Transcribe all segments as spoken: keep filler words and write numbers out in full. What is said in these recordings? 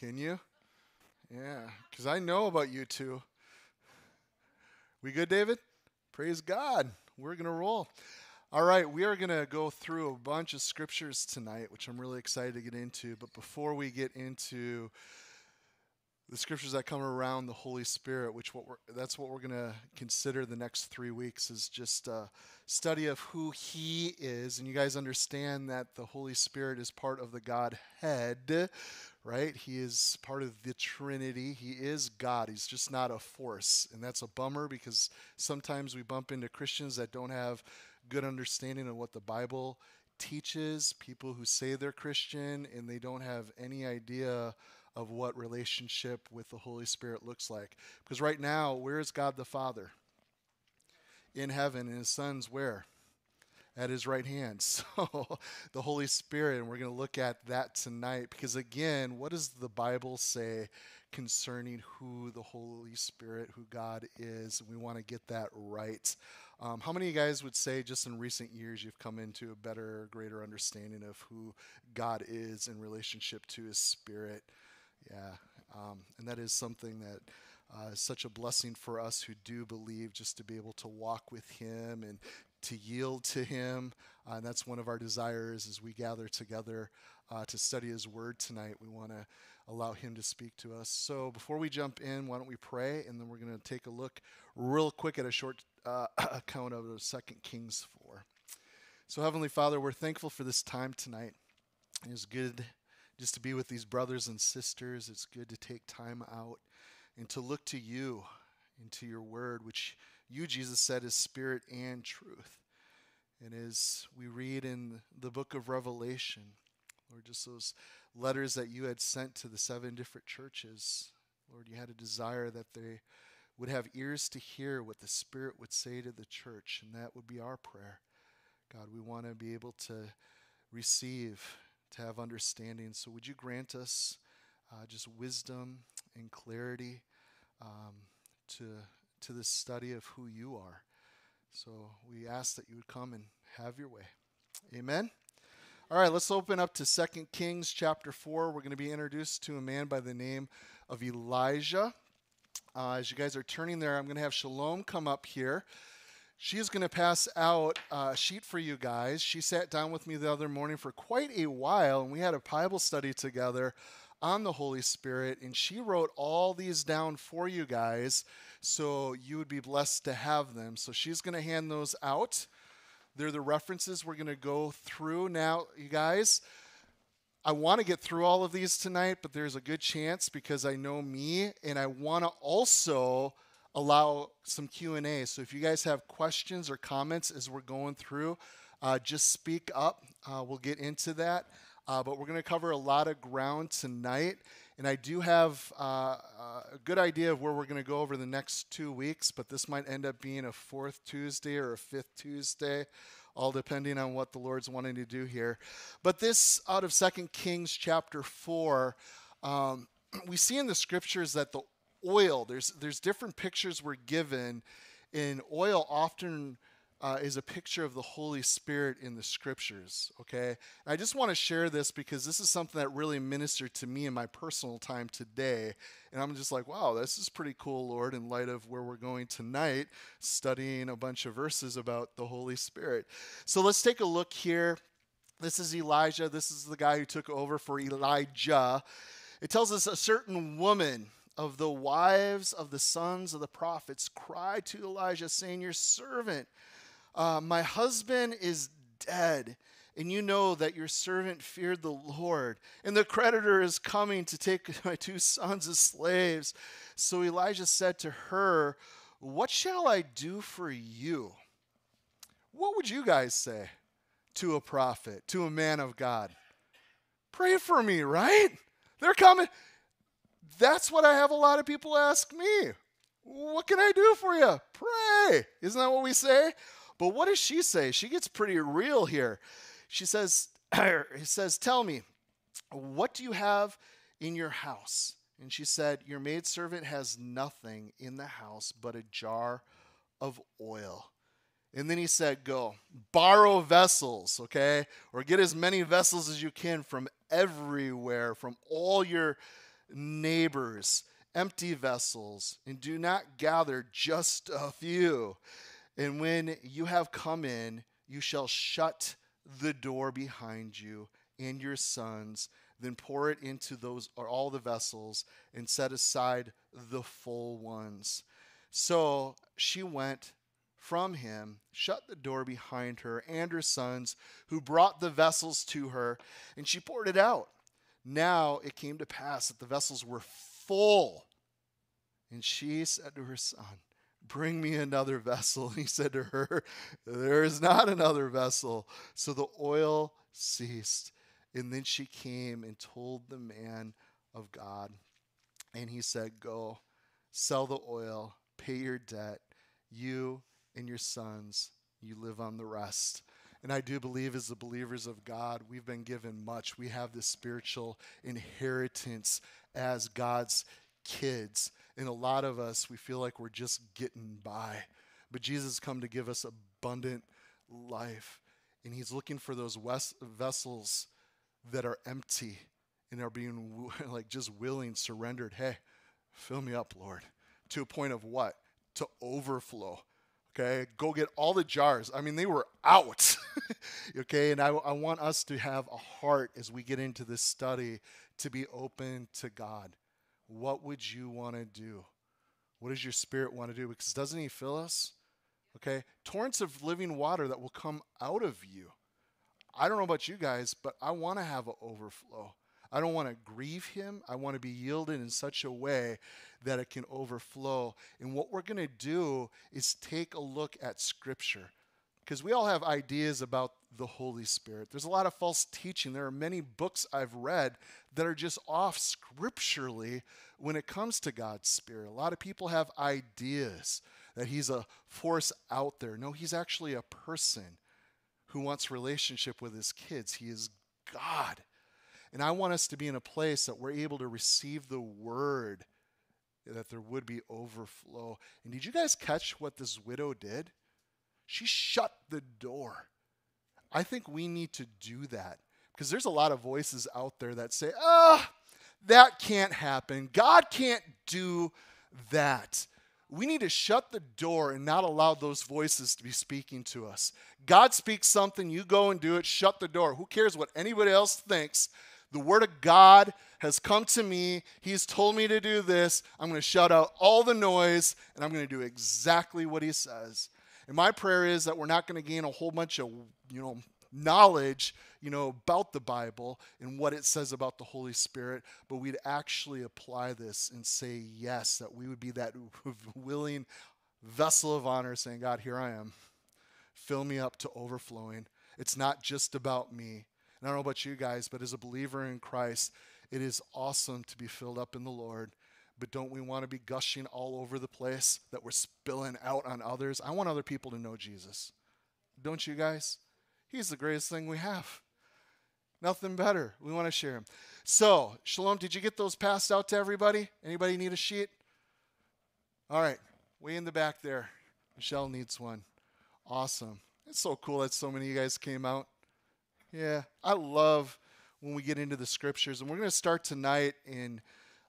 Can you? Yeah, because I know about you two. We good, David? Praise God. We're going to roll. All right, we are going to go through a bunch of scriptures tonight, which I'm really excited to get into. But before we get into the scriptures that come around the Holy Spirit, which what we're, that's what we're going to consider the next three weeks is just a study of who he is. And you guys understand that the Holy Spirit is part of the Godhead, right? He is part of the Trinity. He is God. He's just not a force. And that's a bummer because sometimes we bump into Christians that don't have good understanding of what the Bible teaches, people who say they're Christian, and they don't have any idea of what relationship with the Holy Spirit looks like. Because right now, where is God the Father? In heaven, and his son's where? At his right hand. So the Holy Spirit, and we're going to look at that tonight, because again, what does the Bible say concerning who the Holy Spirit, who God is? And we want to get that right. Um, how many of you guys would say just in recent years you've come into a better, greater understanding of who God is in relationship to his Spirit? Yeah, um, and that is something that uh, is such a blessing for us who do believe, just to be able to walk with him and to yield to him. Uh, and that's one of our desires as we gather together uh, to study his word tonight. We want to allow him to speak to us. So before we jump in, why don't we pray? And then we're going to take a look real quick at a short uh, account of Second Kings four. So Heavenly Father, we're thankful for this time tonight. It is good just to be with these brothers and sisters. It's good to take time out and to look to you and to your word, which you, Jesus, said is spirit and truth. And as we read in the book of Revelation, Lord, just those letters that you had sent to the seven different churches, Lord, you had a desire that they would have ears to hear what the Spirit would say to the church, and that would be our prayer. God, we want to be able to receive, to have understanding. So would you grant us uh, just wisdom and clarity um, to... to this study of who you are. So we ask that you would come and have your way. Amen. All right, let's open up to Second Kings chapter four. We're going to be introduced to a man by the name of Elijah. Uh, as you guys are turning there, I'm going to have Shalom come up here. She is going to pass out a sheet for you guys. She sat down with me the other morning for quite a while, and we had a Bible study together on the Holy Spirit, and she wrote all these down for you guys so you would be blessed to have them. So she's going to hand those out. They're the references we're going to go through now, you guys. I want to get through all of these tonight, but there's a good chance because I know me, and I want to also allow some Q and A. So if you guys have questions or comments as we're going through, uh, just speak up. Uh, we'll get into that. Uh, but we're going to cover a lot of ground tonight, and I do have uh, a good idea of where we're going to go over the next two weeks, but this might end up being a fourth Tuesday or a fifth Tuesday, all depending on what the Lord's wanting to do here. But this, out of Second Kings chapter four, um, we see in the scriptures that the oil, there's, there's different pictures we're given, and oil often Uh, is a picture of the Holy Spirit in the scriptures, okay? And I just want to share this because this is something that really ministered to me in my personal time today. And I'm just like, wow, this is pretty cool, Lord, in light of where we're going tonight, studying a bunch of verses about the Holy Spirit. So let's take a look here. This is Elijah. This is the guy who took over for Elijah. It tells us a certain woman of the wives of the sons of the prophets cried to Elijah, saying, your servant, Uh, my husband is dead, and you know that your servant feared the Lord, and the creditor is coming to take my two sons as slaves. So Elijah said to her, what shall I do for you? What would you guys say to a prophet, to a man of God? Pray for me, right? They're coming. That's what I have a lot of people ask me. What can I do for you? Pray. Isn't that what we say? But what does she say? She gets pretty real here. She says, he says, tell me, what do you have in your house? And she said, your maidservant has nothing in the house but a jar of oil. And then he said, go, borrow vessels, okay? Or get as many vessels as you can from everywhere, from all your neighbors, empty vessels, and do not gather just a few. And when you have come in, you shall shut the door behind you and your sons, then pour it into those or all the vessels and set aside the full ones. So she went from him, shut the door behind her and her sons, who brought the vessels to her, and she poured it out. Now it came to pass that the vessels were full. And she said to her son, "Bring me another vessel." And he said to her, "There is not another vessel." So the oil ceased. And then she came and told the man of God. And he said, "Go, sell the oil, pay your debt, you and your sons, you live on the rest." And I do believe as the believers of God, we've been given much. We have this spiritual inheritance as God's kids. And a lot of us, we feel like we're just getting by. But Jesus has come to give us abundant life. And he's looking for those vessels that are empty and are being like just willing, surrendered. Hey, fill me up, Lord. To a point of what? To overflow. Okay, go get all the jars. I mean, they were out. Okay, and I, I want us to have a heart as we get into this study to be open to God. What would you want to do? What does your spirit want to do? Because doesn't he fill us? Okay, torrents of living water that will come out of you. I don't know about you guys, but I want to have an overflow. I don't want to grieve him. I want to be yielded in such a way that it can overflow. And what we're going to do is take a look at Scripture, because we all have ideas about the Holy Spirit. There's a lot of false teaching. There are many books I've read that are just off scripturally when it comes to God's Spirit. A lot of people have ideas that he's a force out there. No, he's actually a person who wants relationship with his kids. He is God. And I want us to be in a place that we're able to receive the word, that there would be overflow. And did you guys catch what this widow did? She shut the door. I think we need to do that, because there's a lot of voices out there that say, ah, oh, that can't happen. God can't do that. We need to shut the door and not allow those voices to be speaking to us. God speaks something, you go and do it, shut the door. Who cares what anybody else thinks? The word of God has come to me. He's told me to do this. I'm going to shut out all the noise, and I'm going to do exactly what he says. And my prayer is that we're not going to gain a whole bunch of, you know, knowledge, you know, about the Bible and what it says about the Holy Spirit, but we'd actually apply this and say yes, that we would be that willing vessel of honor saying, God, here I am. Fill me up to overflowing. It's not just about me. And I don't know about you guys, but as a believer in Christ, it is awesome to be filled up in the Lord. But don't we want to be gushing all over the place that we're spilling out on others? I want other people to know Jesus. Don't you guys? He's the greatest thing we have. Nothing better. We want to share him. So, Shalom, did you get those passed out to everybody? Anybody need a sheet? All right. Way in the back there. Michelle needs one. Awesome. It's so cool that so many of you guys came out. Yeah. I love when we get into the scriptures. And we're going to start tonight in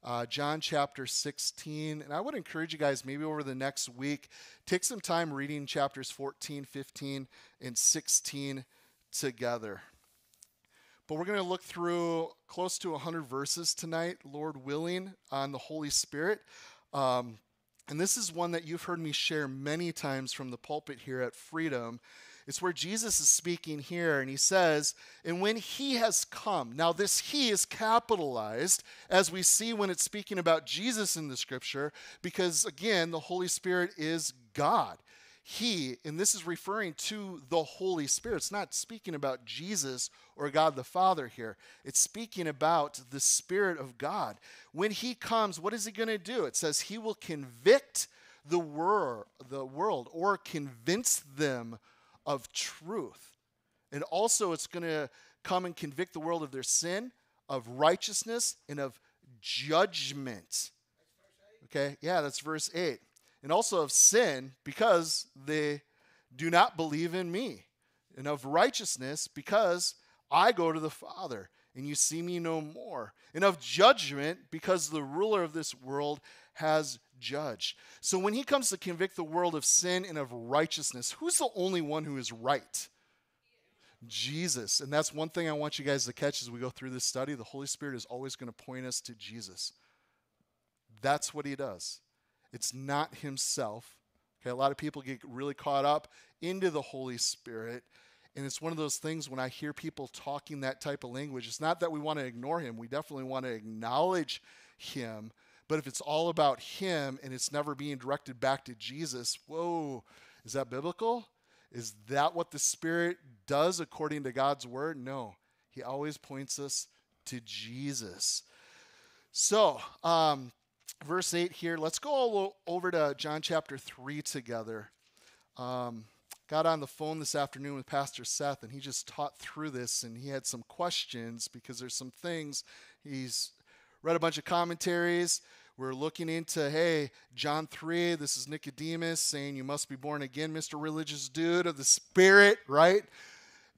Uh, John chapter sixteen, and I would encourage you guys maybe over the next week, take some time reading chapters fourteen, fifteen, and sixteen together. But we're going to look through close to one hundred verses tonight, Lord willing, on the Holy Spirit. Um, and this is one that you've heard me share many times from the pulpit here at Freedom. It's where Jesus is speaking here, and he says, and when he has come. Now this he is capitalized, as we see when it's speaking about Jesus in the scripture, because again, the Holy Spirit is God. He, and this is referring to the Holy Spirit. It's not speaking about Jesus or God the Father here. It's speaking about the Spirit of God. When he comes, what is he going to do? It says he will convict the wor- the world or convince them of truth. And also it's going to come and convict the world of their sin, of righteousness, and of judgment. Okay, yeah, that's verse eight. And also of sin, because they do not believe in me. And of righteousness, because I go to the Father and you see me no more. And of judgment, because the ruler of this world has judged. So when he comes to convict the world of sin and of righteousness, who's the only one who is right? Jesus. And that's one thing I want you guys to catch as we go through this study. The Holy Spirit is always going to point us to Jesus. That's what he does. It's not himself. Okay, a lot of people get really caught up into the Holy Spirit. And it's one of those things when I hear people talking that type of language, it's not that we want to ignore him. We definitely want to acknowledge him. But if it's all about him and it's never being directed back to Jesus, whoa, is that biblical? Is that what the Spirit does according to God's word? No, he always points us to Jesus. So, um, verse eight here, let's go all over to John chapter three together. Um, got on the phone this afternoon with Pastor Seth, and he just taught through this, and he had some questions because there's some things. He's read a bunch of commentaries. We're looking into, hey, John three, this is Nicodemus saying you must be born again, Mister Religious Dude, of the Spirit, right?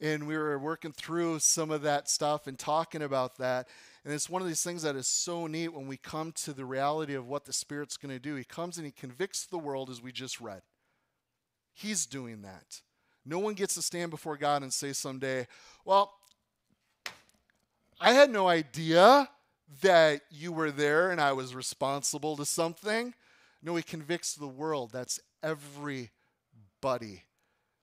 And we were working through some of that stuff and talking about that. And it's one of these things that is so neat when we come to the reality of what the Spirit's going to do. He comes and he convicts the world, as we just read. He's doing that. No one gets to stand before God and say someday, well, I had no idea that you were there and I was responsible to something. No, he convicts the world. That's everybody.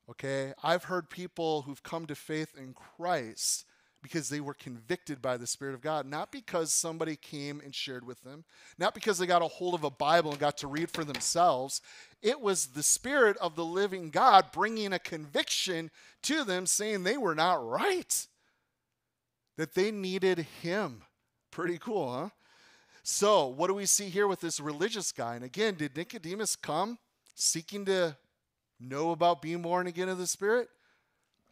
Okay? I've heard people who've come to faith in Christ because they were convicted by the Spirit of God, not because somebody came and shared with them, not because they got a hold of a Bible and got to read for themselves. It was the Spirit of the living God bringing a conviction to them, saying they were not right, that they needed him. Pretty cool, huh? So what do we see here with this religious guy? And again, did Nicodemus come seeking to know about being born again of the Spirit?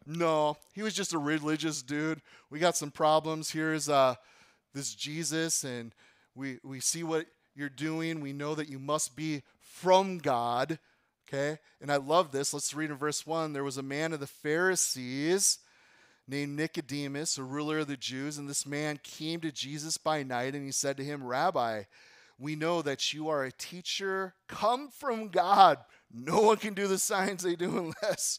No, he was just a religious dude. We got some problems. Here's uh, this Jesus, and we, we see what you're doing. We know that you must be from God, okay? And I love this. Let's read in verse one. There was a man of the Pharisees named Nicodemus, a ruler of the Jews, and this man came to Jesus by night, and he said to him, Rabbi, we know that you are a teacher come from God. No one can do the signs they do unless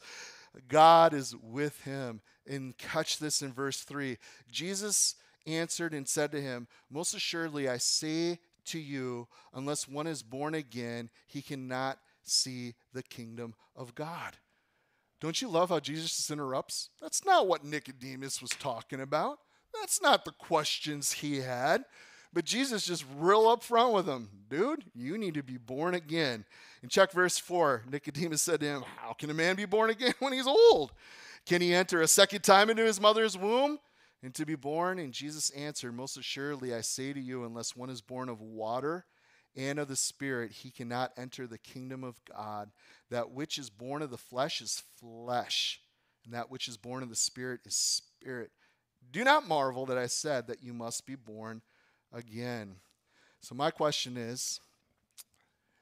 God is with him. And catch this in verse three. Jesus answered and said to him, most assuredly I say to you, unless one is born again, he cannot see the kingdom of God. Don't you love how Jesus just interrupts? That's not what Nicodemus was talking about. That's not the questions he had. But Jesus just real up front with him. Dude, you need to be born again. And check verse four. Nicodemus said to him, how can a man be born again when he's old? Can he enter a second time into his mother's womb and to be born? And Jesus answered, most assuredly, I say to you, unless one is born of water and of the Spirit, he cannot enter the kingdom of God. That which is born of the flesh is flesh, and that which is born of the Spirit is spirit. Do not marvel that I said that you must be born again. So my question is,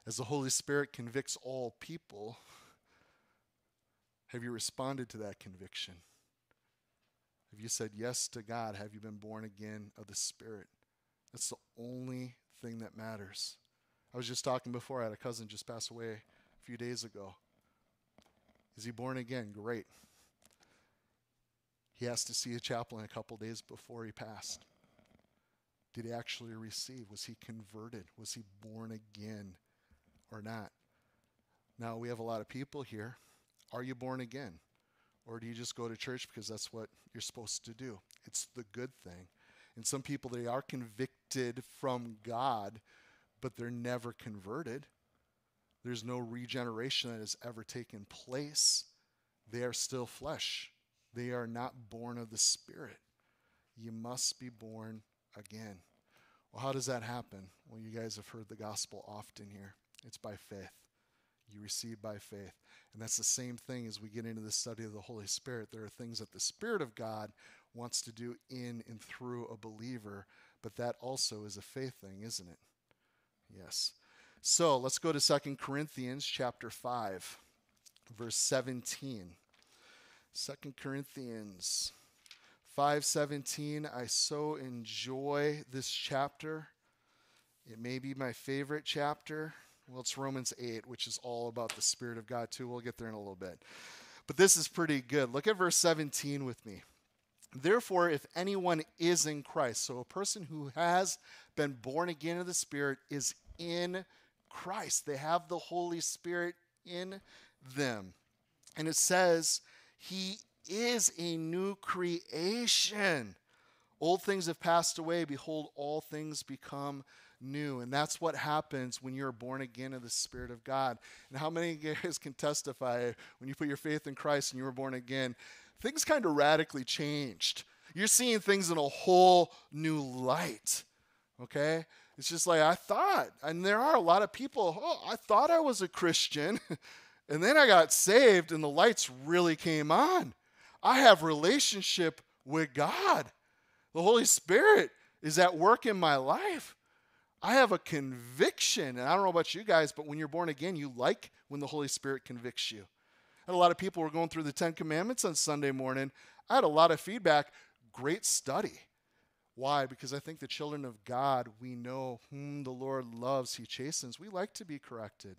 as the Holy Spirit convicts all people, have you responded to that conviction? Have you said yes to God? Have you been born again of the Spirit? That's the only thing that matters. I was just talking before, I had a cousin just pass away a few days ago. Is he born again? Great. He has to see a chaplain a couple days before he passed. Did he actually receive? Was he converted? Was he born again or not? Now, we have a lot of people here. Are you born again? Or do you just go to church because that's what you're supposed to do? It's the good thing. And some people, they are convicted from God, but they're never converted. There's no regeneration that has ever taken place. They are still flesh. They are not born of the Spirit. You must be born again. Well, how does that happen? Well, you guys have heard the gospel often here. It's by faith. You receive by faith. And that's the same thing as we get into the study of the Holy Spirit. There are things that the Spirit of God wants to do in and through a believer, but that also is a faith thing, isn't it? Yes. So let's go to Second Corinthians chapter five, verse seventeen. Second Corinthians five seventeen, I so enjoy this chapter. It may be my favorite chapter. Well, it's Romans eight, which is all about the Spirit of God, too. We'll get there in a little bit. But this is pretty good. Look at verse seventeen with me. Therefore, if anyone is in Christ, so a person who has been born again of the Spirit is in Christ. They have the Holy Spirit in them. And it says, he is a new creation. Old things have passed away. Behold, all things become new. And that's what happens when you're born again of the Spirit of God. And how many guys can testify when you put your faith in Christ and you were born again, things kind of radically changed. You're seeing things in a whole new light, okay? It's just like I thought, and there are a lot of people, oh, I thought I was a Christian, and then I got saved, and the lights really came on. I have relationship with God. The Holy Spirit is at work in my life. I have a conviction, and I don't know about you guys, but when you're born again, you like when the Holy Spirit convicts you. I had a lot of people were going through the Ten Commandments on Sunday morning. I had a lot of feedback. Great study. Why? Because I think the children of God, we know whom the Lord loves, he chastens. We like to be corrected.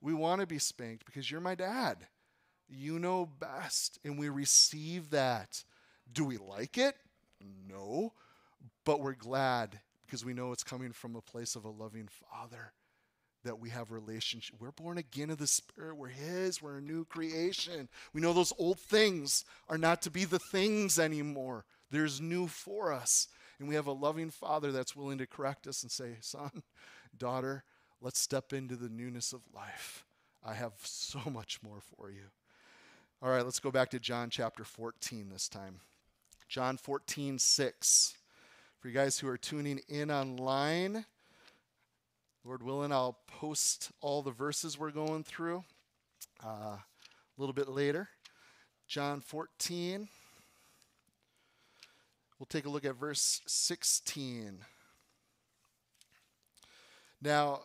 We want to be spanked because you're my dad. You know best, and we receive that. Do we like it? No, but we're glad because we know it's coming from a place of a loving Father, that we have relationship. We're born again of the Spirit. We're his. We're a new creation. We know those old things are not to be the things anymore. There's new for us. And we have a loving Father that's willing to correct us and say, son, daughter, let's step into the newness of life. I have so much more for you. All right, let's go back to John chapter fourteen this time. John fourteen, six. For you guys who are tuning in online, Lord willing, I'll post all the verses we're going through uh, a little bit later. John fourteen. We'll take a look at verse sixteen. Now,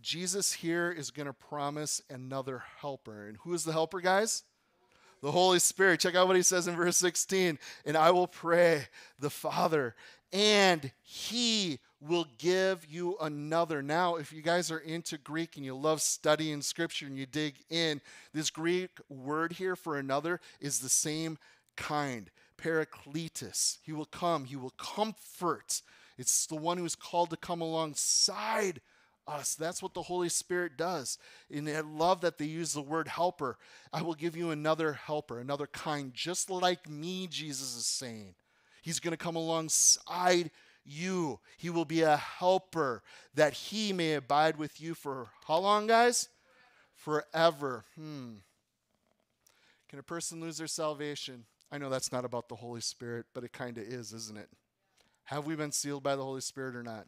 Jesus here is going to promise another helper. And who is the helper, guys? The Holy Spirit. Check out what he says in verse sixteen. And I will pray the Father, and he will give you another. Now, if you guys are into Greek and you love studying Scripture and you dig in, this Greek word here for another is the same kind, parakletos. He will come. He will comfort. It's the one who is called to come alongside us. That's what the Holy Spirit does. And I love that they use the word helper. I will give you another helper, another kind, just like me, Jesus is saying. He's going to come alongside you. He will be a helper that he may abide with you for how long, guys? Forever. Hmm. Can a person lose their salvation? I know that's not about the Holy Spirit, but it kind of is, isn't it? Have we been sealed by the Holy Spirit or not?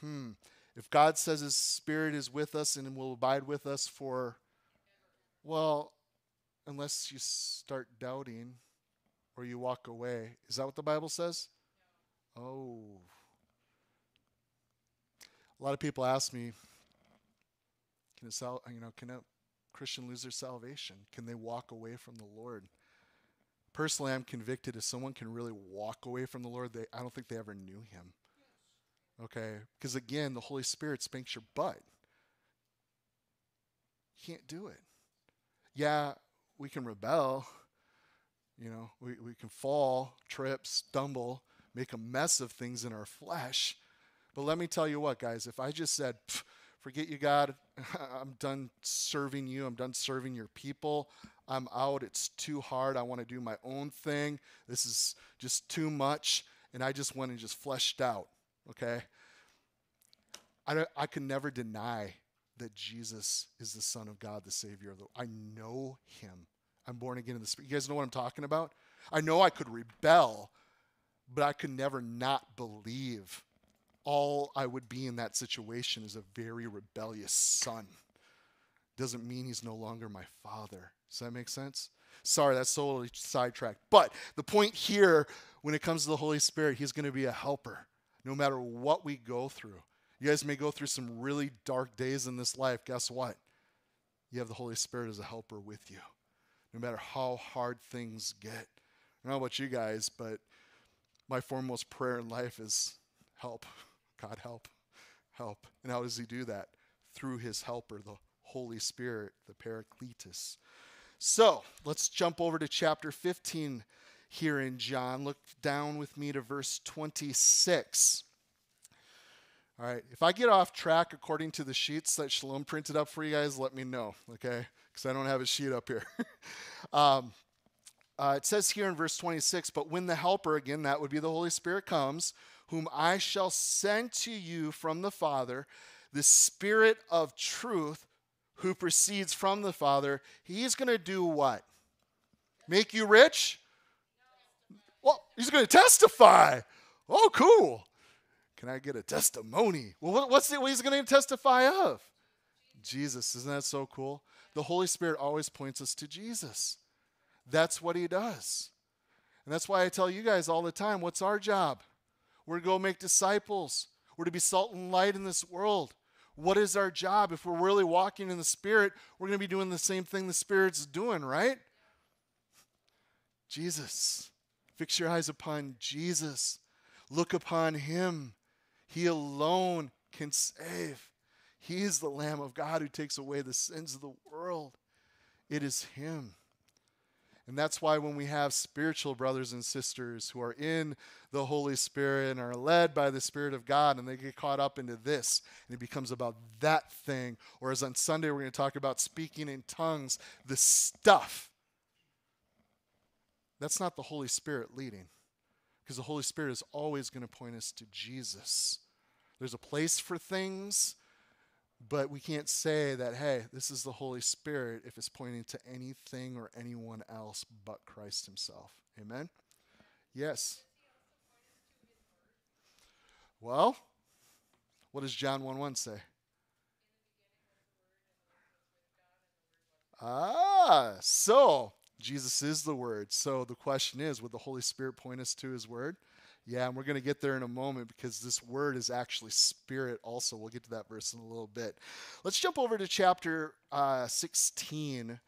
Hmm. If God says his Spirit is with us and will abide with us for, well, unless you start doubting or you walk away. Is that what the Bible says? No. Oh. A lot of people ask me, can a, sal- you know, can a Christian lose their salvation? Can they walk away from the Lord? Personally, I'm convicted if someone can really walk away from the Lord, they I don't think they ever knew him. Okay, because again, the Holy Spirit spanks your butt. Can't do it. Yeah, we can rebel. You know, we, we can fall, trip, stumble, make a mess of things in our flesh. But let me tell you what, guys, if I just said, forget you, God, I'm done serving you, I'm done serving your people, I'm out, it's too hard, I want to do my own thing, this is just too much, and I just went and just fleshed out. Okay, I don't, I can never deny that Jesus is the Son of God, the Savior. I know him. I'm born again in the Spirit. You guys know what I'm talking about? I know I could rebel, but I could never not believe. All I would be in that situation is a very rebellious son. Doesn't mean he's no longer my father. Does that make sense? Sorry, that's totally sidetracked. But the point here, when it comes to the Holy Spirit, he's going to be a helper. No matter what we go through. You guys may go through some really dark days in this life. Guess what? You have the Holy Spirit as a helper with you. No matter how hard things get. I don't know about you guys, but my foremost prayer in life is help. God, help, help. And how does he do that? Through his helper, the Holy Spirit, the Paracletus. So let's jump over to chapter fifteen here in John. Look down with me to verse twenty-six. All right, if I get off track according to the sheets that Shalom printed up for you guys, let me know, okay? Because I don't have a sheet up here. um, uh, it says here in verse twenty-six, but when the Helper, again, that would be the Holy Spirit, comes, whom I shall send to you from the Father, the Spirit of truth who proceeds from the Father, he's going to do what? Make you rich? Well, he's going to testify. Oh, cool. Can I get a testimony? Well, what's the, what he's going to testify of? Jesus. Isn't that so cool? The Holy Spirit always points us to Jesus. That's what he does. And that's why I tell you guys all the time, what's our job? We're to go make disciples. We're to be salt and light in this world. What is our job? If we're really walking in the Spirit, we're going to be doing the same thing the Spirit's doing, right? Jesus. Fix your eyes upon Jesus. Look upon him. He alone can save. He is the Lamb of God who takes away the sins of the world. It is him. And that's why when we have spiritual brothers and sisters who are in the Holy Spirit and are led by the Spirit of God, and they get caught up into this, and it becomes about that thing. Or as on Sunday, we're going to talk about speaking in tongues, the stuff. That's not the Holy Spirit leading. Because the Holy Spirit is always going to point us to Jesus. There's a place for things, but we can't say that, hey, this is the Holy Spirit if it's pointing to anything or anyone else but Christ himself. Amen? Yes. Well, what does John one one say? Ah, so Jesus is the Word. So the question is, would the Holy Spirit point us to his Word? Yeah, and we're going to get there in a moment because this Word is actually Spirit also. We'll get to that verse in a little bit. Let's jump over to chapter uh, sixteen.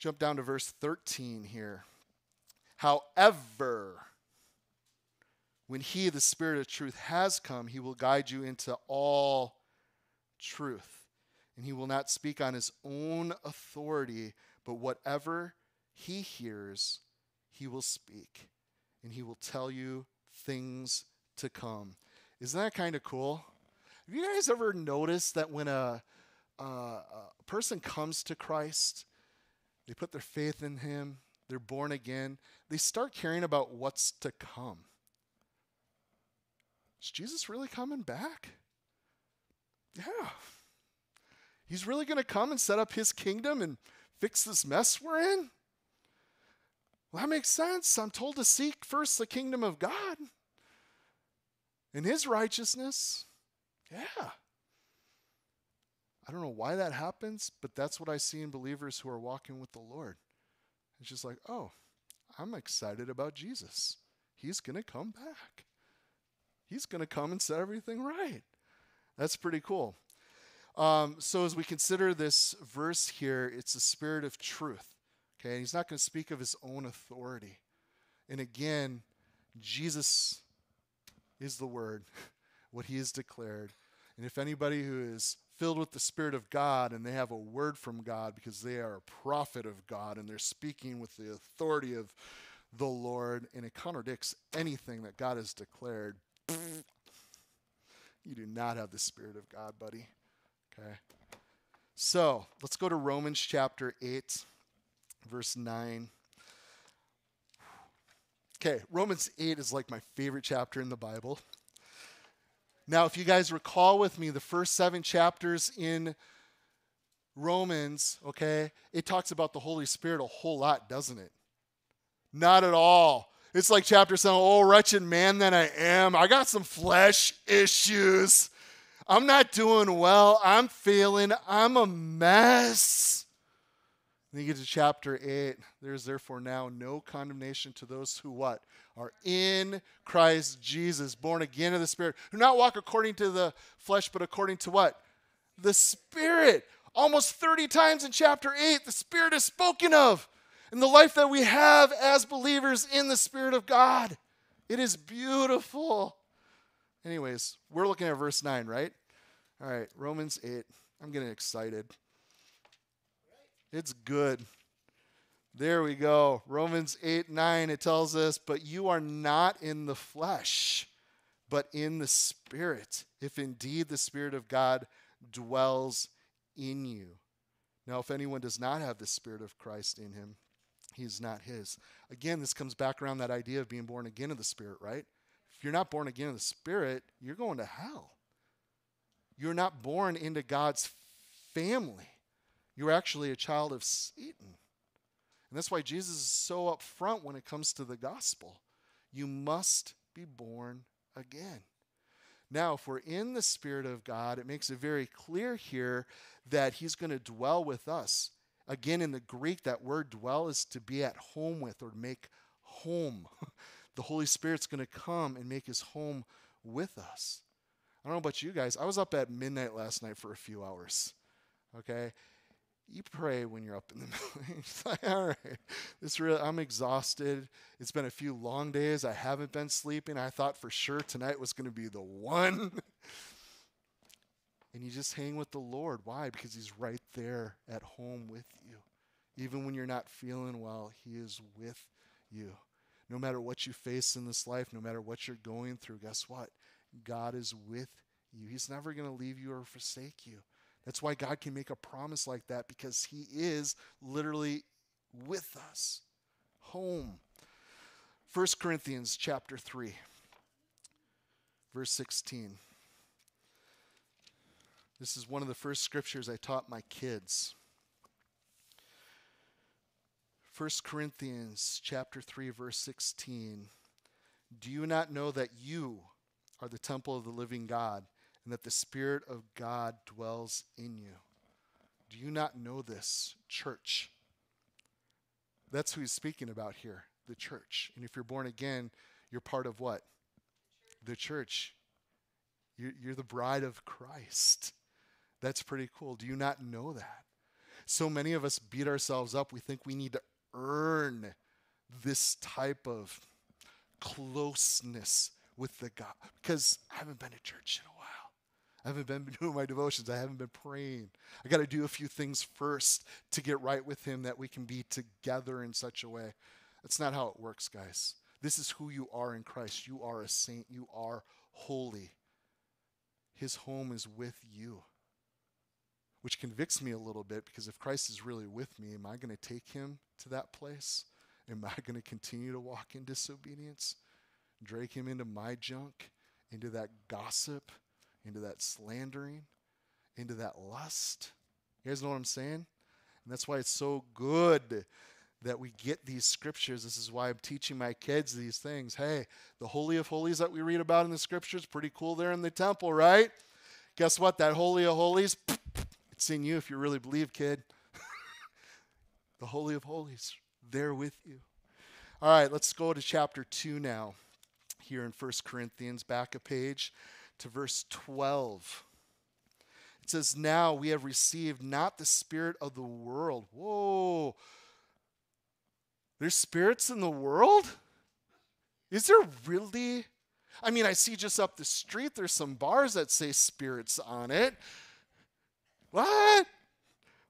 Jump down to verse thirteen here. However, when he, the Spirit of truth, has come, he will guide you into all truth. And he will not speak on his own authority, but whatever he hears, he will speak, and he will tell you things to come. Isn't that kind of cool? Have you guys ever noticed that when a, a, a person comes to Christ, they put their faith in him, they're born again, they start caring about what's to come. Is Jesus really coming back? Yeah. He's really going to come and set up his kingdom and fix this mess we're in? Well, that makes sense. I'm told to seek first the kingdom of God and his righteousness. Yeah. I don't know why that happens, but that's what I see in believers who are walking with the Lord. It's just like, oh, I'm excited about Jesus. He's going to come back. He's going to come and set everything right. That's pretty cool. Um, so as we consider this verse here, it's the Spirit of truth, okay? And he's not going to speak of his own authority. And again, Jesus is the Word, what he has declared. And if anybody who is filled with the Spirit of God and they have a word from God because they are a prophet of God and they're speaking with the authority of the Lord and it contradicts anything that God has declared, you do not have the Spirit of God, buddy. Okay, so let's go to Romans chapter eight, verse nine. Okay, Romans eight is like my favorite chapter in the Bible. Now, if you guys recall with me, the first seven chapters in Romans, okay, it talks about the Holy Spirit a whole lot, doesn't it? Not at all. It's like chapter seven, oh, wretched man that I am. I got some flesh issues. I'm not doing well. I'm failing. I'm a mess. And you get to chapter eight. There is therefore now no condemnation to those who what? Are in Christ Jesus, born again of the Spirit, who not walk according to the flesh, but according to what? The Spirit. Almost thirty times in chapter eight, the Spirit is spoken of. and the life that we have as believers in the Spirit of God. It is beautiful. Anyways, we're looking at verse nine, right? All right, Romans eight. I'm getting excited. It's good. There we go. Romans eight, nine, it tells us, but you are not in the flesh, but in the Spirit, if indeed the Spirit of God dwells in you. Now, if anyone does not have the Spirit of Christ in him, he's not his. Again, this comes back around that idea of being born again of the Spirit, right? If you're not born again of the Spirit, you're going to hell. You're not born into God's family. You're actually a child of Satan. And that's why Jesus is so upfront when it comes to the gospel. You must be born again. Now, if we're in the Spirit of God, it makes it very clear here that he's going to dwell with us. Again, in the Greek, that word dwell is to be at home with or make home. The Holy Spirit's going to come and make his home with us. I don't know about you guys. I was up at midnight last night for a few hours, okay? You pray when you're up in the middle. It's like, all right, this really, I'm exhausted. It's been a few long days. I haven't been sleeping. I thought for sure tonight was going to be the one. And you just hang with the Lord. Why? Because he's right there at home with you. Even when you're not feeling well, he is with you. No matter what you face in this life, no matter what you're going through, guess what? God is with you. He's never going to leave you or forsake you. That's why God can make a promise like that, because he is literally with us, home. First Corinthians chapter three, verse sixteen. This is one of the first scriptures I taught my kids. First Corinthians chapter three, verse sixteen. Do you not know that you are the temple of the living God, and that the Spirit of God dwells in you? Do you not know this, church? That's who he's speaking about here, the church. And if you're born again, you're part of what? The church. You're, you're the bride of Christ. That's pretty cool. Do you not know that? So many of us beat ourselves up. We think we need to earn this type of closeness with the God. Because I haven't been to church in a while. I haven't been doing my devotions. I haven't been praying. I got to do a few things first to get right with him, that we can be together in such a way. That's not how it works, guys. This is who you are in Christ. You are a saint. You are holy. His home is with you, which convicts me a little bit, because if Christ is really with me, am I going to take him to that place? Am I going to continue to walk in disobedience? Drag him into my junk, into that gossip, into that slandering, into that lust. You guys know what I'm saying? And that's why it's so good that we get these scriptures. This is why I'm teaching my kids these things. Hey, the Holy of Holies that we read about in the scriptures, pretty cool there in the temple, right? Guess what? That Holy of Holies, it's in you if you really believe, kid. The Holy of Holies, there with you. All right, let's go to chapter two now, here in First Corinthians, back a page to verse twelve. It says, now we have received not the spirit of the world. Whoa. There's spirits in the world? Is there really? I mean, I see just up the street, there's some bars that say spirits on it. What?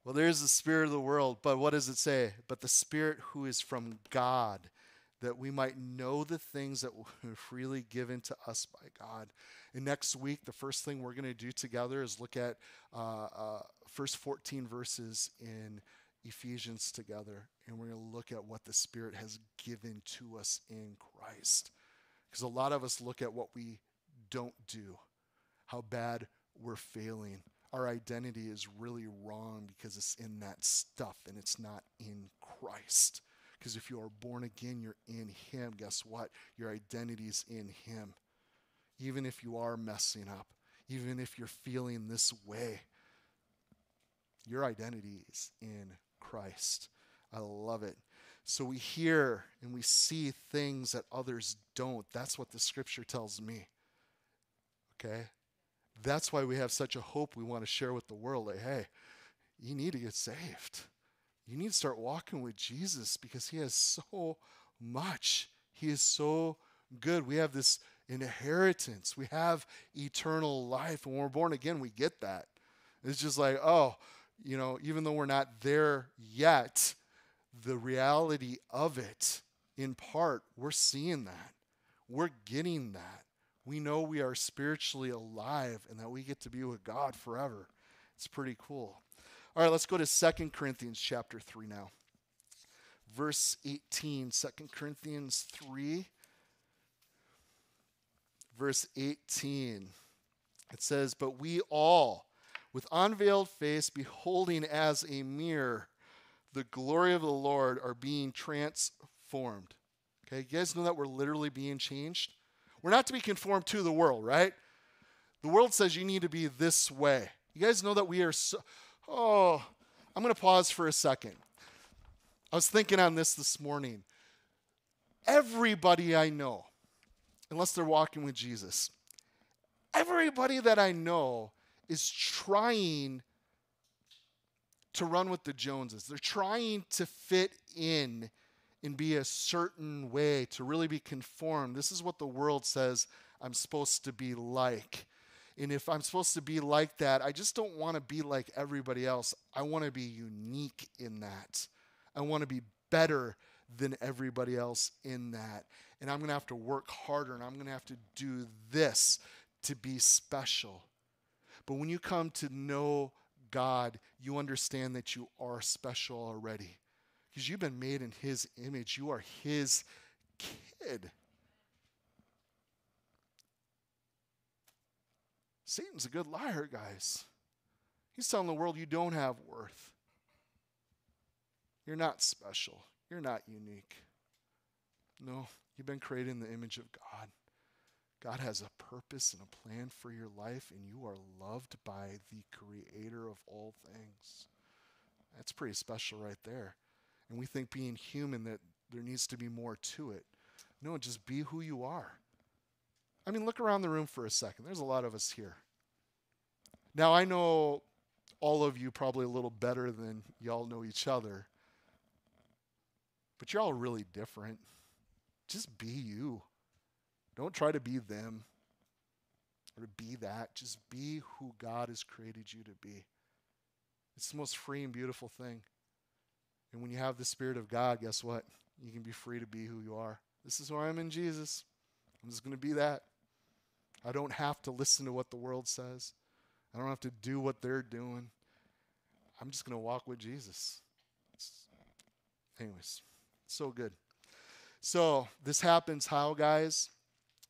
Well, there's the spirit of the world, but what does it say? But the Spirit who is from God, that we might know the things that were freely given to us by God. And next week, the first thing we're going to do together is look at uh, uh, first fourteen verses in Ephesians together. And we're going to look at what the Spirit has given to us in Christ. Because a lot of us look at what we don't do, how bad we're failing. Our identity is really wrong because it's in that stuff and it's not in Christ. Because if you are born again, you're in him. Guess what? Your identity is in him. Even if you are messing up, even if you're feeling this way, your identity is in Christ. I love it. So we hear and we see things that others don't. That's what the scripture tells me. Okay? That's why we have such a hope we want to share with the world. Like, hey, you need to get saved. You need to start walking with Jesus because he has so much. He is so good. We have this inheritance. We have eternal life. And when we're born again, we get that. It's just like, oh, you know, even though we're not there yet, the reality of it, in part, we're seeing that. We're getting that. We know we are spiritually alive and that we get to be with God forever. It's pretty cool. All right, let's go to Second Corinthians chapter three now. Verse eighteen, Second Corinthians three, verse eighteen. It says, "But we all, with unveiled face, beholding as a mirror the glory of the Lord, are being transformed." Okay, you guys know that we're literally being changed? We're not to be conformed to the world, right? The world says you need to be this way. You guys know that we are so... Oh, I'm going to pause for a second. I was thinking on this this morning. Everybody I know, unless they're walking with Jesus, everybody that I know is trying to run with the Joneses. They're trying to fit in and be a certain way, to really be conformed. This is what the world says I'm supposed to be like. And if I'm supposed to be like that, I just don't want to be like everybody else. I want to be unique in that. I want to be better than everybody else in that. And I'm going to have to work harder, and I'm going to have to do this to be special. But when you come to know God, you understand that you are special already because you've been made in his image. You are his kid. Satan's a good liar, guys. He's telling the world you don't have worth. You're not special. You're not unique. No, you've been created in the image of God. God has a purpose and a plan for your life, and you are loved by the creator of all things. That's pretty special right there. And we think being human, that there needs to be more to it. No, just be who you are. I mean, look around the room for a second. There's a lot of us here. Now, I know all of you probably a little better than y'all know each other, but you're all really different. Just be you. Don't try to be them or to be that. Just be who God has created you to be. It's the most free and beautiful thing. And when you have the Spirit of God, guess what? You can be free to be who you are. This is who I am in Jesus. I'm just going to be that. I don't have to listen to what the world says. I don't have to do what they're doing. I'm just going to walk with Jesus. It's, anyways, so good. So this happens how, guys?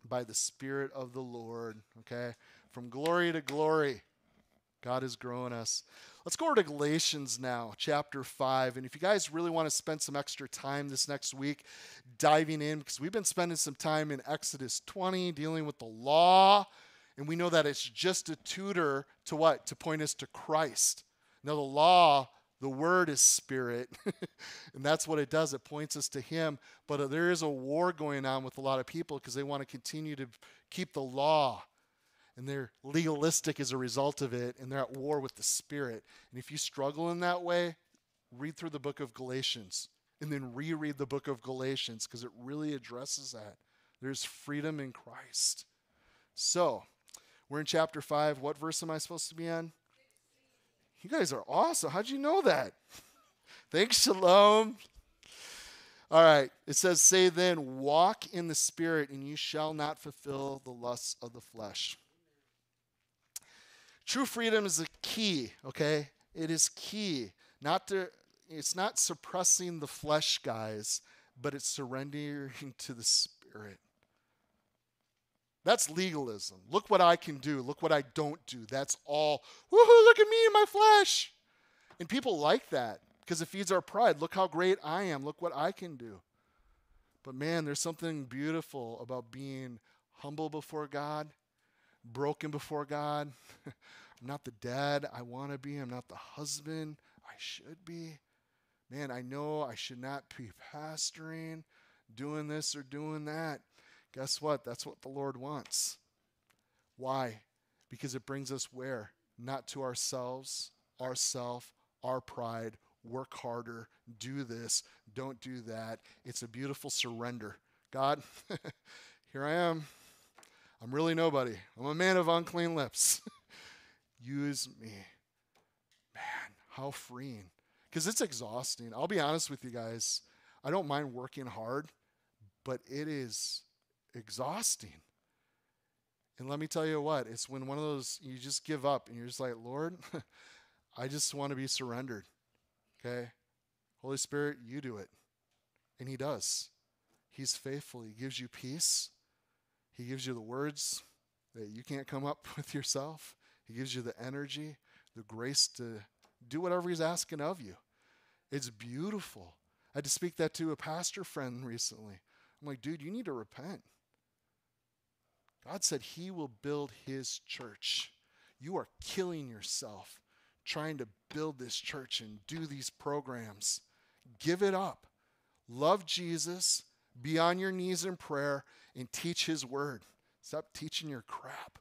By the Spirit of the Lord, okay? From glory to glory, God is growing us. Let's go over to Galatians now, chapter five. And if you guys really want to spend some extra time this next week diving in, because we've been spending some time in Exodus twenty, dealing with the law, and we know that it's just a tutor to what? To point us to Christ. Now, the law, the word is spirit, and that's what it does. It points us to him. But there is a war going on with a lot of people because they want to continue to keep the law, and they're legalistic as a result of it, and they're at war with the Spirit. And if you struggle in that way, read through the book of Galatians, and then reread the book of Galatians, because it really addresses that. There's freedom in Christ. So, we're in chapter five. What verse am I supposed to be on? You guys are awesome. How'd you know that? Thanks, Shalom. All right, it says, "Say then, walk in the Spirit, and you shall not fulfill the lusts of the flesh." True freedom is a key, okay? It is key. Not to, it's not suppressing the flesh, guys, but it's surrendering to the Spirit. That's legalism. Look what I can do. Look what I don't do. That's all. Woohoo, look at me and my flesh. And people like that because it feeds our pride. Look how great I am. Look what I can do. But man, there's something beautiful about being humble before God. Broken before God. I'm not the dad I want to be. I'm not the husband I should be. Man, I know I should not be pastoring, doing this or doing that. Guess what? That's what the Lord wants. Why? Because it brings us where? Not to ourselves, ourself, our pride, work harder, do this, don't do that. It's a beautiful surrender. God, here I am. I'm really nobody. I'm a man of unclean lips. Use me. Man, how freeing. Because it's exhausting. I'll be honest with you guys. I don't mind working hard, but it is exhausting. And let me tell you what, it's when one of those, you just give up and you're just like, Lord, I just want to be surrendered. Okay? Holy Spirit, you do it. And he does. He's faithful. He gives you peace. He gives you the words that you can't come up with yourself. He gives you the energy, the grace to do whatever he's asking of you. It's beautiful. I had to speak that to a pastor friend recently. I'm like, dude, you need to repent. God said he will build his church. You are killing yourself trying to build this church and do these programs. Give it up. Love Jesus. Be on your knees in prayer and teach his word. Stop teaching your crap.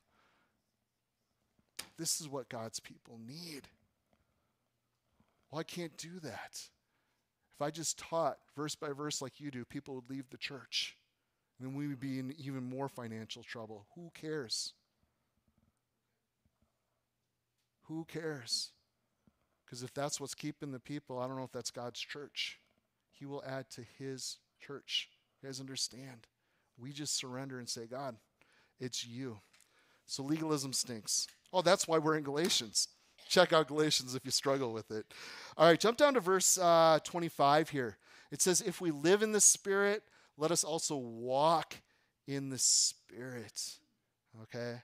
This is what God's people need. Well, I can't do that. If I just taught verse by verse like you do, people would leave the church. And then we would be in even more financial trouble. Who cares? Who cares? Because if that's what's keeping the people, I don't know if that's God's church. He will add to his church. You guys understand? We just surrender and say, God, it's you. So legalism stinks. Oh, that's why we're in Galatians. Check out Galatians if you struggle with it. All right, jump down to verse uh, twenty-five here. It says, if we live in the Spirit, let us also walk in the Spirit. Okay?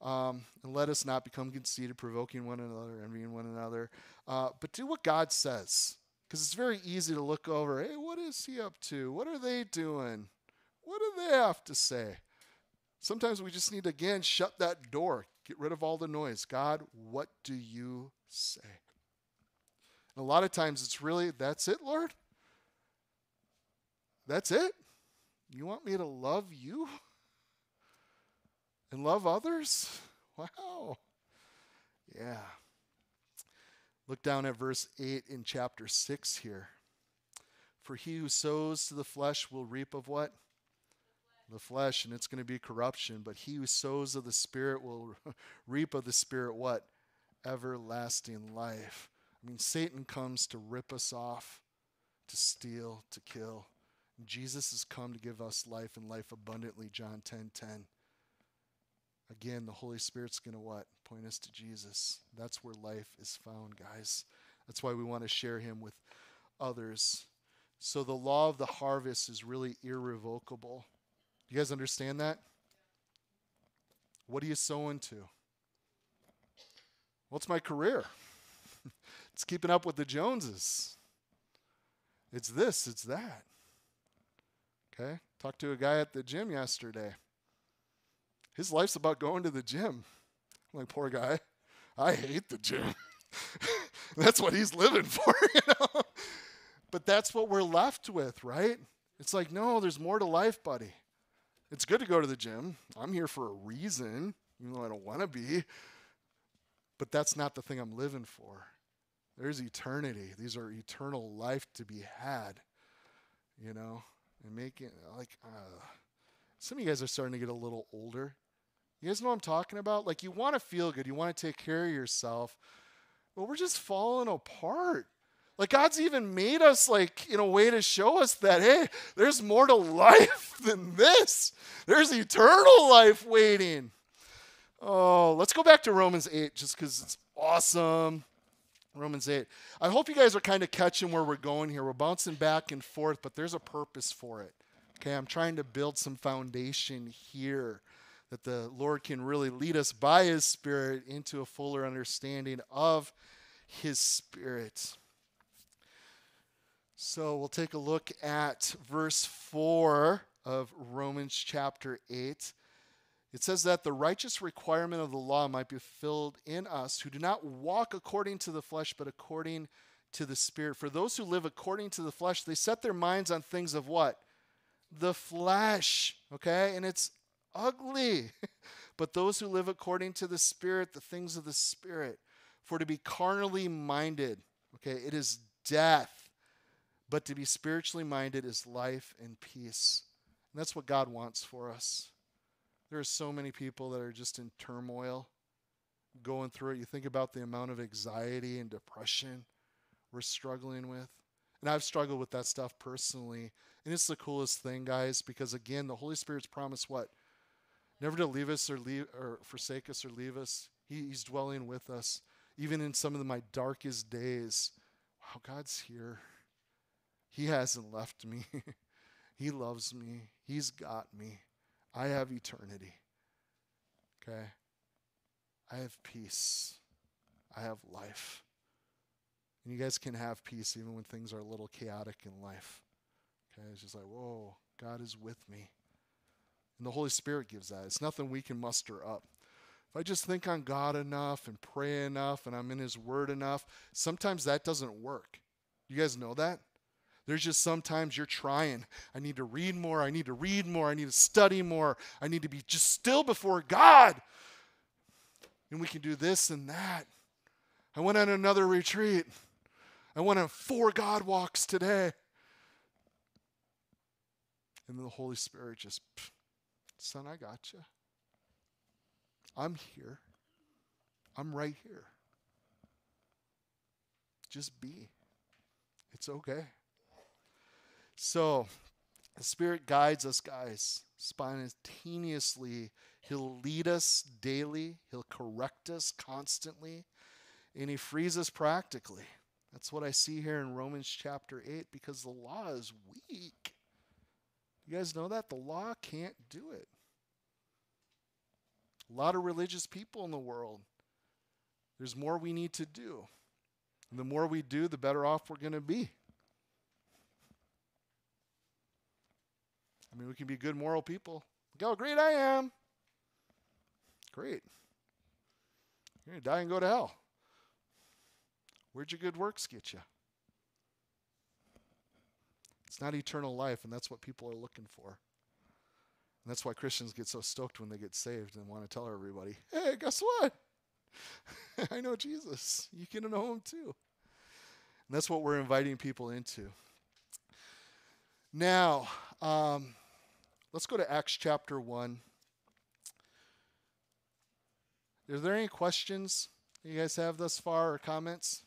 Um, and let us not become conceited, provoking one another, envying one another. Uh, but do what God says. Because it's very easy to look over. Hey, what is he up to? What are they doing? What do they have to say? Sometimes we just need to, again, shut that door. Get rid of all the noise. God, what do you say? And a lot of times it's really, that's it, Lord? That's it? You want me to love you and love others? Wow. Yeah. Look down at verse eight in chapter six here. For he who sows to the flesh will reap of what? The flesh, and it's going to be corruption. But he who sows of the Spirit will reap of the Spirit what? Everlasting life. I mean, Satan comes to rip us off, to steal, to kill. And Jesus has come to give us life and life abundantly, John ten ten. Again, the Holy Spirit's going to what? Point us to Jesus. That's where life is found, guys. That's why we want to share him with others. So the law of the harvest is really irrevocable. You guys understand that? What are you sowing to? What's my career? It's keeping up with the Joneses. It's this, it's that. Okay? Talked to a guy at the gym yesterday. His life's about going to the gym. I'm like, poor guy. I hate the gym. That's what he's living for, you know? But that's what we're left with, right? It's like, no, there's more to life, buddy. It's good to go to the gym. I'm here for a reason, even though I don't want to be. But that's not the thing I'm living for. There's eternity. These are eternal life to be had, you know. And making like uh, some of you guys are starting to get a little older. You guys know what I'm talking about? Like you want to feel good. You want to take care of yourself. But we're just falling apart. Like God's even made us like in a way to show us that, hey, there's more to life than this. There's eternal life waiting. Oh, let's go back to Romans eight just because it's awesome. Romans eight. I hope you guys are kind of catching where we're going here. We're bouncing back and forth, but there's a purpose for it. Okay, I'm trying to build some foundation here that the Lord can really lead us by his Spirit into a fuller understanding of his Spirit. So we'll take a look at verse four of Romans chapter eight. It says that the righteous requirement of the law might be fulfilled in us who do not walk according to the flesh, but according to the Spirit. For those who live according to the flesh, they set their minds on things of what? The flesh, okay? And it's ugly. But those who live according to the Spirit, the things of the Spirit. For to be carnally minded, okay, it is death, but to be spiritually minded is life and peace. And that's what God wants for us. There are so many people that are just in turmoil, going through it. You think about the amount of anxiety and depression we're struggling with. And I've struggled with that stuff personally. And it's the coolest thing, guys, because, again, the Holy Spirit's promise what? Never to leave us or, leave, or forsake us or leave us. He, he's dwelling with us. Even in some of the, my darkest days, wow, God's here. He hasn't left me. He loves me. He's got me. I have eternity. Okay? I have peace. I have life. And you guys can have peace even when things are a little chaotic in life. Okay? It's just like, whoa, God is with me. And the Holy Spirit gives that. It's nothing we can muster up. If I just think on God enough and pray enough and I'm in His Word enough, sometimes that doesn't work. You guys know that? There's just sometimes you're trying. I need to read more. I need to read more. I need to study more. I need to be just still before God. And we can do this and that. I went on another retreat. I went on four God walks today. And the Holy Spirit just, son, I got you. I'm here. I'm right here. Just be. It's okay. So the Spirit guides us, guys. Spontaneously, He'll lead us daily. He'll correct us constantly. And He frees us practically. That's what I see here in Romans chapter eight, because the law is weak. You guys know that? The law can't do it. A lot of religious people in the world. There's more we need to do. And the more we do, the better off we're going to be. I mean, we can be good moral people. Look how great I am. Great. You're going to die and go to hell. Where'd your good works get you? It's not eternal life, and that's what people are looking for. And that's why Christians get so stoked when they get saved and want to tell everybody, hey, guess what? I know Jesus. You can know Him too. And that's what we're inviting people into. Now, um, let's go to Acts chapter one. Are there any questions you guys have thus far or comments?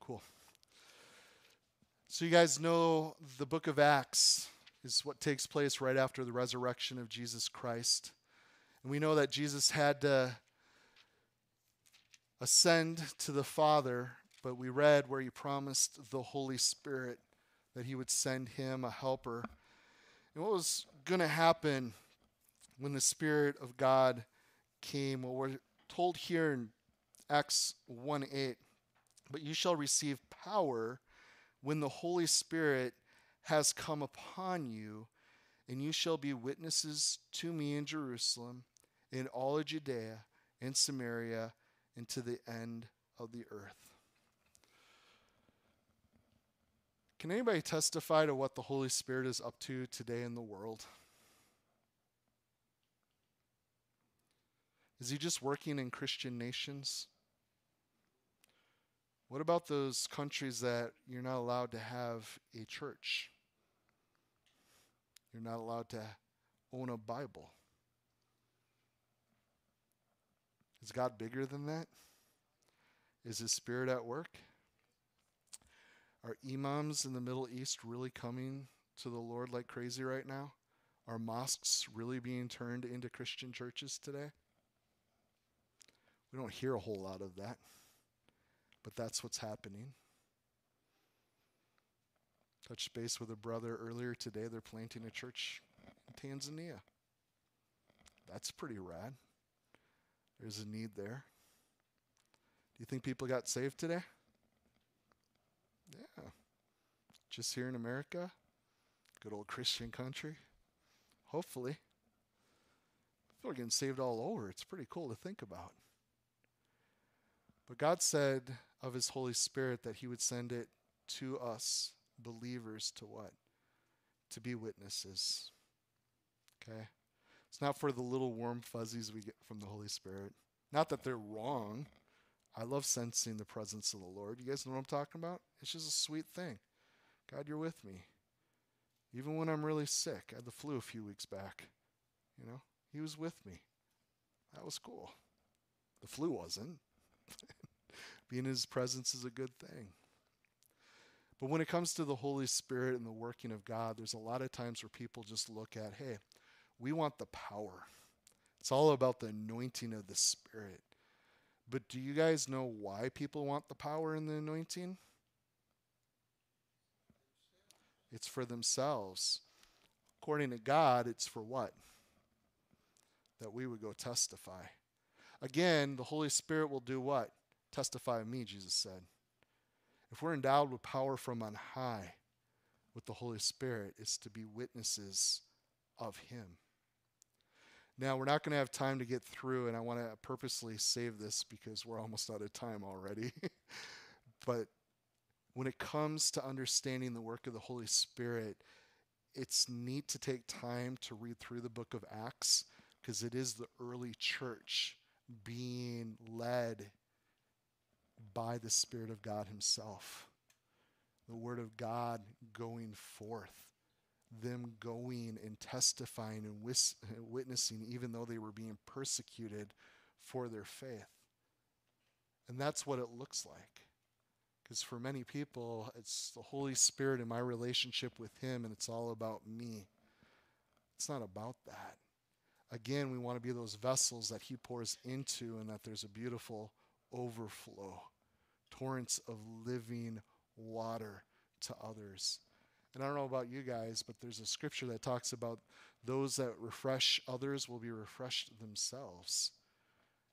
Cool. So you guys know the book of Acts is what takes place right after the resurrection of Jesus Christ. And we know that Jesus had to ascend to the Father, but we read where He promised the Holy Spirit that He would send Him a helper. And what was going to happen when the Spirit of God came? Well, we're told here in Acts one eight, but you shall receive power when the Holy Spirit has come upon you, and you shall be witnesses to me in Jerusalem, in all of Judea, in Samaria, and to the end of the earth. Can anybody testify to what the Holy Spirit is up to today in the world? Is He just working in Christian nations? What about those countries that you're not allowed to have a church? You're not allowed to own a Bible. Is God bigger than that? Is His Spirit at work? Are imams in the Middle East really coming to the Lord like crazy right now? Are mosques really being turned into Christian churches today? We don't hear a whole lot of that, but that's what's happening. Touched base with a brother earlier today. They're planting a church in Tanzania. That's pretty rad. There's a need there. Do you think people got saved today? Yeah. Just here in America, good old Christian country. Hopefully. People are getting saved all over. It's pretty cool to think about. But God said of His Holy Spirit that He would send it to us, believers, to what? To be witnesses. Okay? It's not for the little warm fuzzies we get from the Holy Spirit. Not that they're wrong. I love sensing the presence of the Lord. You guys know what I'm talking about? It's just a sweet thing. God, you're with me. Even when I'm really sick. I had the flu a few weeks back. You know, he was with me. That was cool. The flu wasn't. Being in his presence is a good thing. But when it comes to the Holy Spirit and the working of God, there's a lot of times where people just look at, hey, we want the power. It's all about the anointing of the Spirit. But do you guys know why people want the power and the anointing? It's for themselves. According to God, it's for what? That we would go testify. Again, the Holy Spirit will do what? Testify of me, Jesus said. If we're endowed with power from on high, with the Holy Spirit, it's to be witnesses of him. Now, we're not going to have time to get through, and I want to purposely save this because we're almost out of time already. But when it comes to understanding the work of the Holy Spirit, it's neat to take time to read through the book of Acts because it is the early church being led by the Spirit of God himself. The Word of God going forth. Them going and testifying and wis- witnessing even though they were being persecuted for their faith. And that's what it looks like. Because for many people, it's the Holy Spirit and my relationship with him and it's all about me. It's not about that. Again, we want to be those vessels that he pours into and that there's a beautiful overflow, torrents of living water to others. And I don't know about you guys, but there's a scripture that talks about those that refresh others will be refreshed themselves.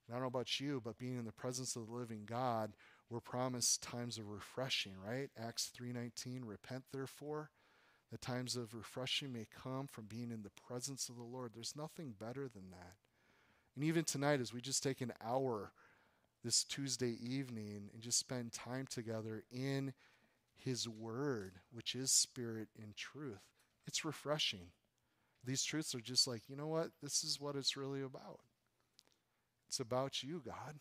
And I don't know about you, but being in the presence of the living God, we're promised times of refreshing, right? Acts three nineteen, repent therefore. The times of refreshing may come from being in the presence of the Lord. There's nothing better than that. And even tonight, as we just take an hour this Tuesday evening and just spend time together in his word, which is spirit and truth. It's refreshing. These truths are just like, you know what? This is what it's really about. It's about you, God,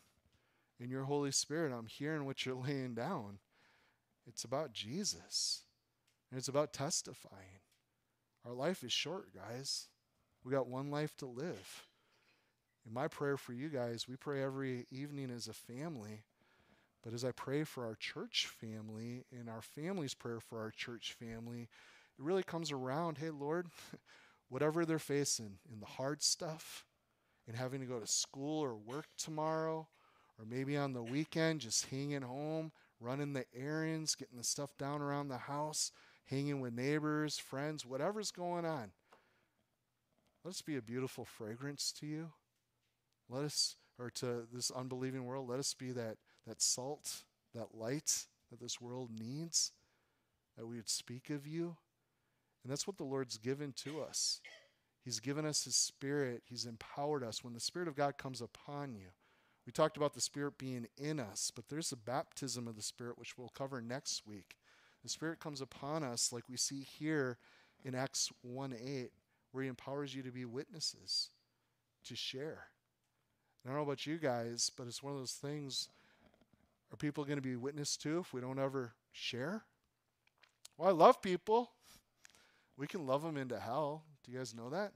and your Holy Spirit. I'm hearing what you're laying down. It's about Jesus, and it's about testifying. Our life is short, guys. We got one life to live. And my prayer for you guys, we pray every evening as a family. But as I pray for our church family and our family's prayer for our church family, it really comes around, hey, Lord, whatever they're facing in the hard stuff and having to go to school or work tomorrow or maybe on the weekend, just hanging home, running the errands, getting the stuff down around the house, hanging with neighbors, friends, whatever's going on. Let us be a beautiful fragrance to you. Let us, or to this unbelieving world, let us be that that salt, that light that this world needs, that we would speak of you. And that's what the Lord's given to us. He's given us his Spirit. He's empowered us. When the Spirit of God comes upon you, we talked about the Spirit being in us, but there's a baptism of the Spirit, which we'll cover next week. The Spirit comes upon us like we see here in Acts one eight, where he empowers you to be witnesses, to share. And I don't know about you guys, but it's one of those things. Are people going to be witnessed to if we don't ever share? Well, I love people. We can love them into hell. Do you guys know that?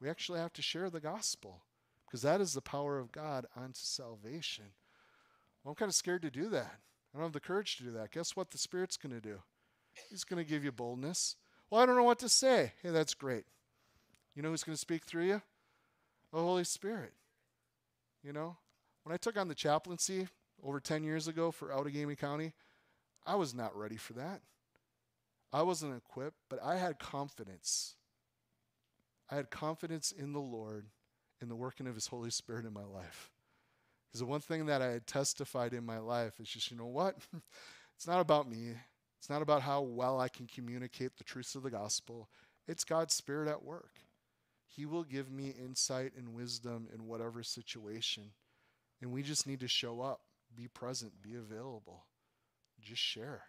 We actually have to share the gospel because that is the power of God unto salvation. Well, I'm kind of scared to do that. I don't have the courage to do that. Guess what the Spirit's going to do? He's going to give you boldness. Well, I don't know what to say. Hey, that's great. You know who's going to speak through you? The Holy Spirit. You know, when I took on the chaplaincy over ten years ago for Outagamie County, I was not ready for that. I wasn't equipped, but I had confidence. I had confidence in the Lord and the working of his Holy Spirit in my life. Because the one thing that I had testified in my life is just, you know what? It's not about me. It's not about how well I can communicate the truths of the gospel. It's God's Spirit at work. He will give me insight and wisdom in whatever situation. And we just need to show up. Be present, be available, just share,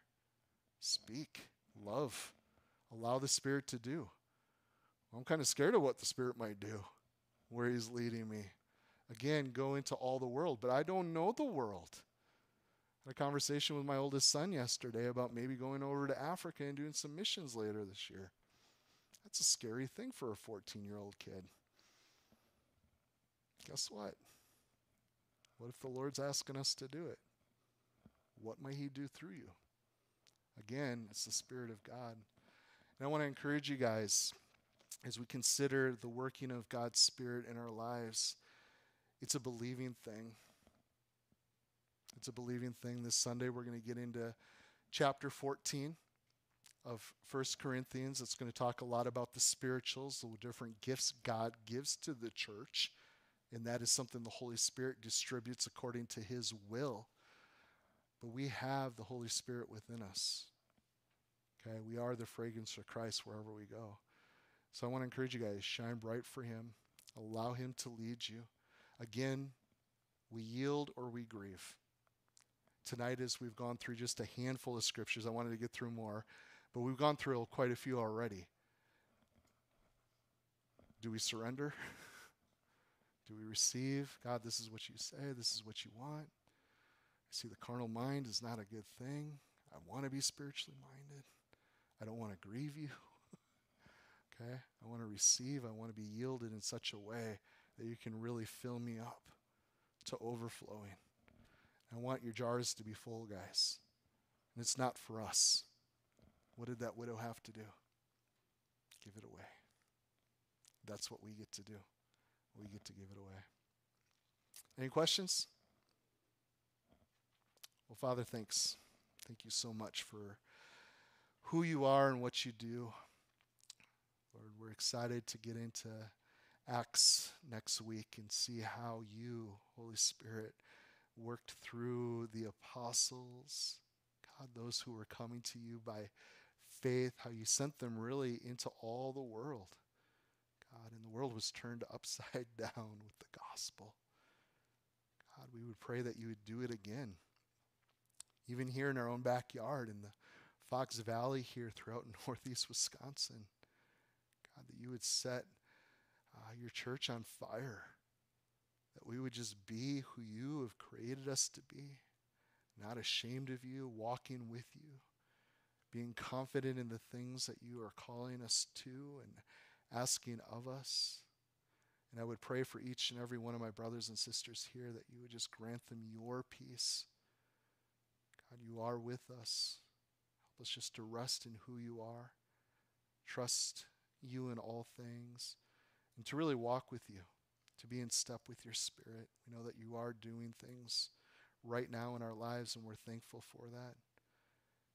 speak, love, allow the Spirit to do. I'm kind of scared of what the Spirit might do, where he's leading me. again, go into all the world. But I don't know the world. I had a conversation with my oldest son yesterday about maybe going over to Africa and doing some missions later this year. That's a scary thing for a fourteen-year-old kid. Guess what? What if the Lord's asking us to do it? What might he do through you? Again, it's the Spirit of God. And I want to encourage you guys, as we consider the working of God's Spirit in our lives, it's a believing thing. It's a believing thing. This Sunday we're going to get into chapter fourteen of First Corinthians. It's going to talk a lot about the spirituals, the different gifts God gives to the church. And that is something the Holy Spirit distributes according to his will. But we have the Holy Spirit within us. Okay, we are the fragrance for Christ wherever we go. So I want to encourage you guys, shine bright for him. Allow him to lead you. Again, we yield or we grieve. Tonight, as we've gone through just a handful of scriptures, I wanted to get through more, but we've gone through quite a few already. Do we surrender? Do we receive? God, this is what you say. This is what you want. I see the carnal mind is not a good thing. I want to be spiritually minded. I don't want to grieve you. Okay? I want to receive. I want to be yielded in such a way that you can really fill me up to overflowing. I want your jars to be full, guys. And it's not for us. What did that widow have to do? Give it away. That's what we get to do. We get to give it away. Any questions? Well, Father, thanks. Thank you so much for who you are and what you do. Lord, we're excited to get into Acts next week and see how you, Holy Spirit, worked through the apostles, God, those who were coming to you by faith, how you sent them really into all the world. God, and the world was turned upside down with the gospel. God, we would pray that you would do it again. Even here in our own backyard, in the Fox Valley here throughout northeast Wisconsin. God, that you would set uh, your church on fire. That we would just be who you have created us to be. Not ashamed of you, walking with you. Being confident in the things that you are calling us to and asking of us. And I would pray for each and every one of my brothers and sisters here that you would just grant them your peace. God, you are with us. Help us just to rest in who you are, trust you in all things, and to really walk with you, to be in step with your Spirit. We know that you are doing things right now in our lives, and we're thankful for that.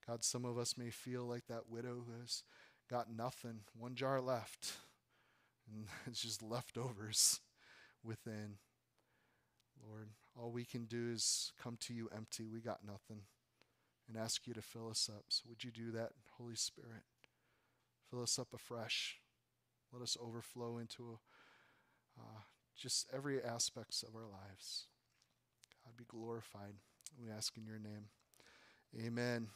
God, some of us may feel like that widow who has got nothing, one jar left, and it's just leftovers within. Lord, all we can do is come to you empty. We got nothing, and ask you to fill us up. So would you do that, Holy Spirit? Fill us up afresh. Let us overflow into uh, just every aspects of our lives. God, be glorified. We ask in your name. Amen.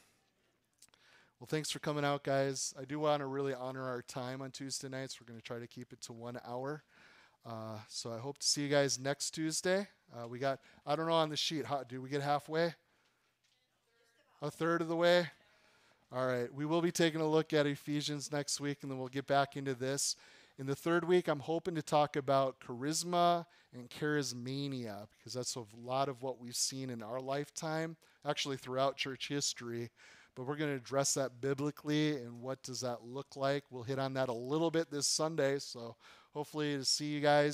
Well, thanks for coming out, guys. I do want to really honor our time on Tuesday nights. We're going to try to keep it to one hour. Uh, so I hope to see you guys next Tuesday. Uh, we got, I don't know on the sheet, how, did we get halfway? A third of the way? All right. We will be taking a look at Ephesians next week, and then we'll get back into this. In the third week, I'm hoping to talk about charisma and charismania, because that's a lot of what we've seen in our lifetime, actually throughout church history. But we're going to address that biblically and what does that look like. We'll hit on that a little bit this Sunday, so hopefully to see you guys.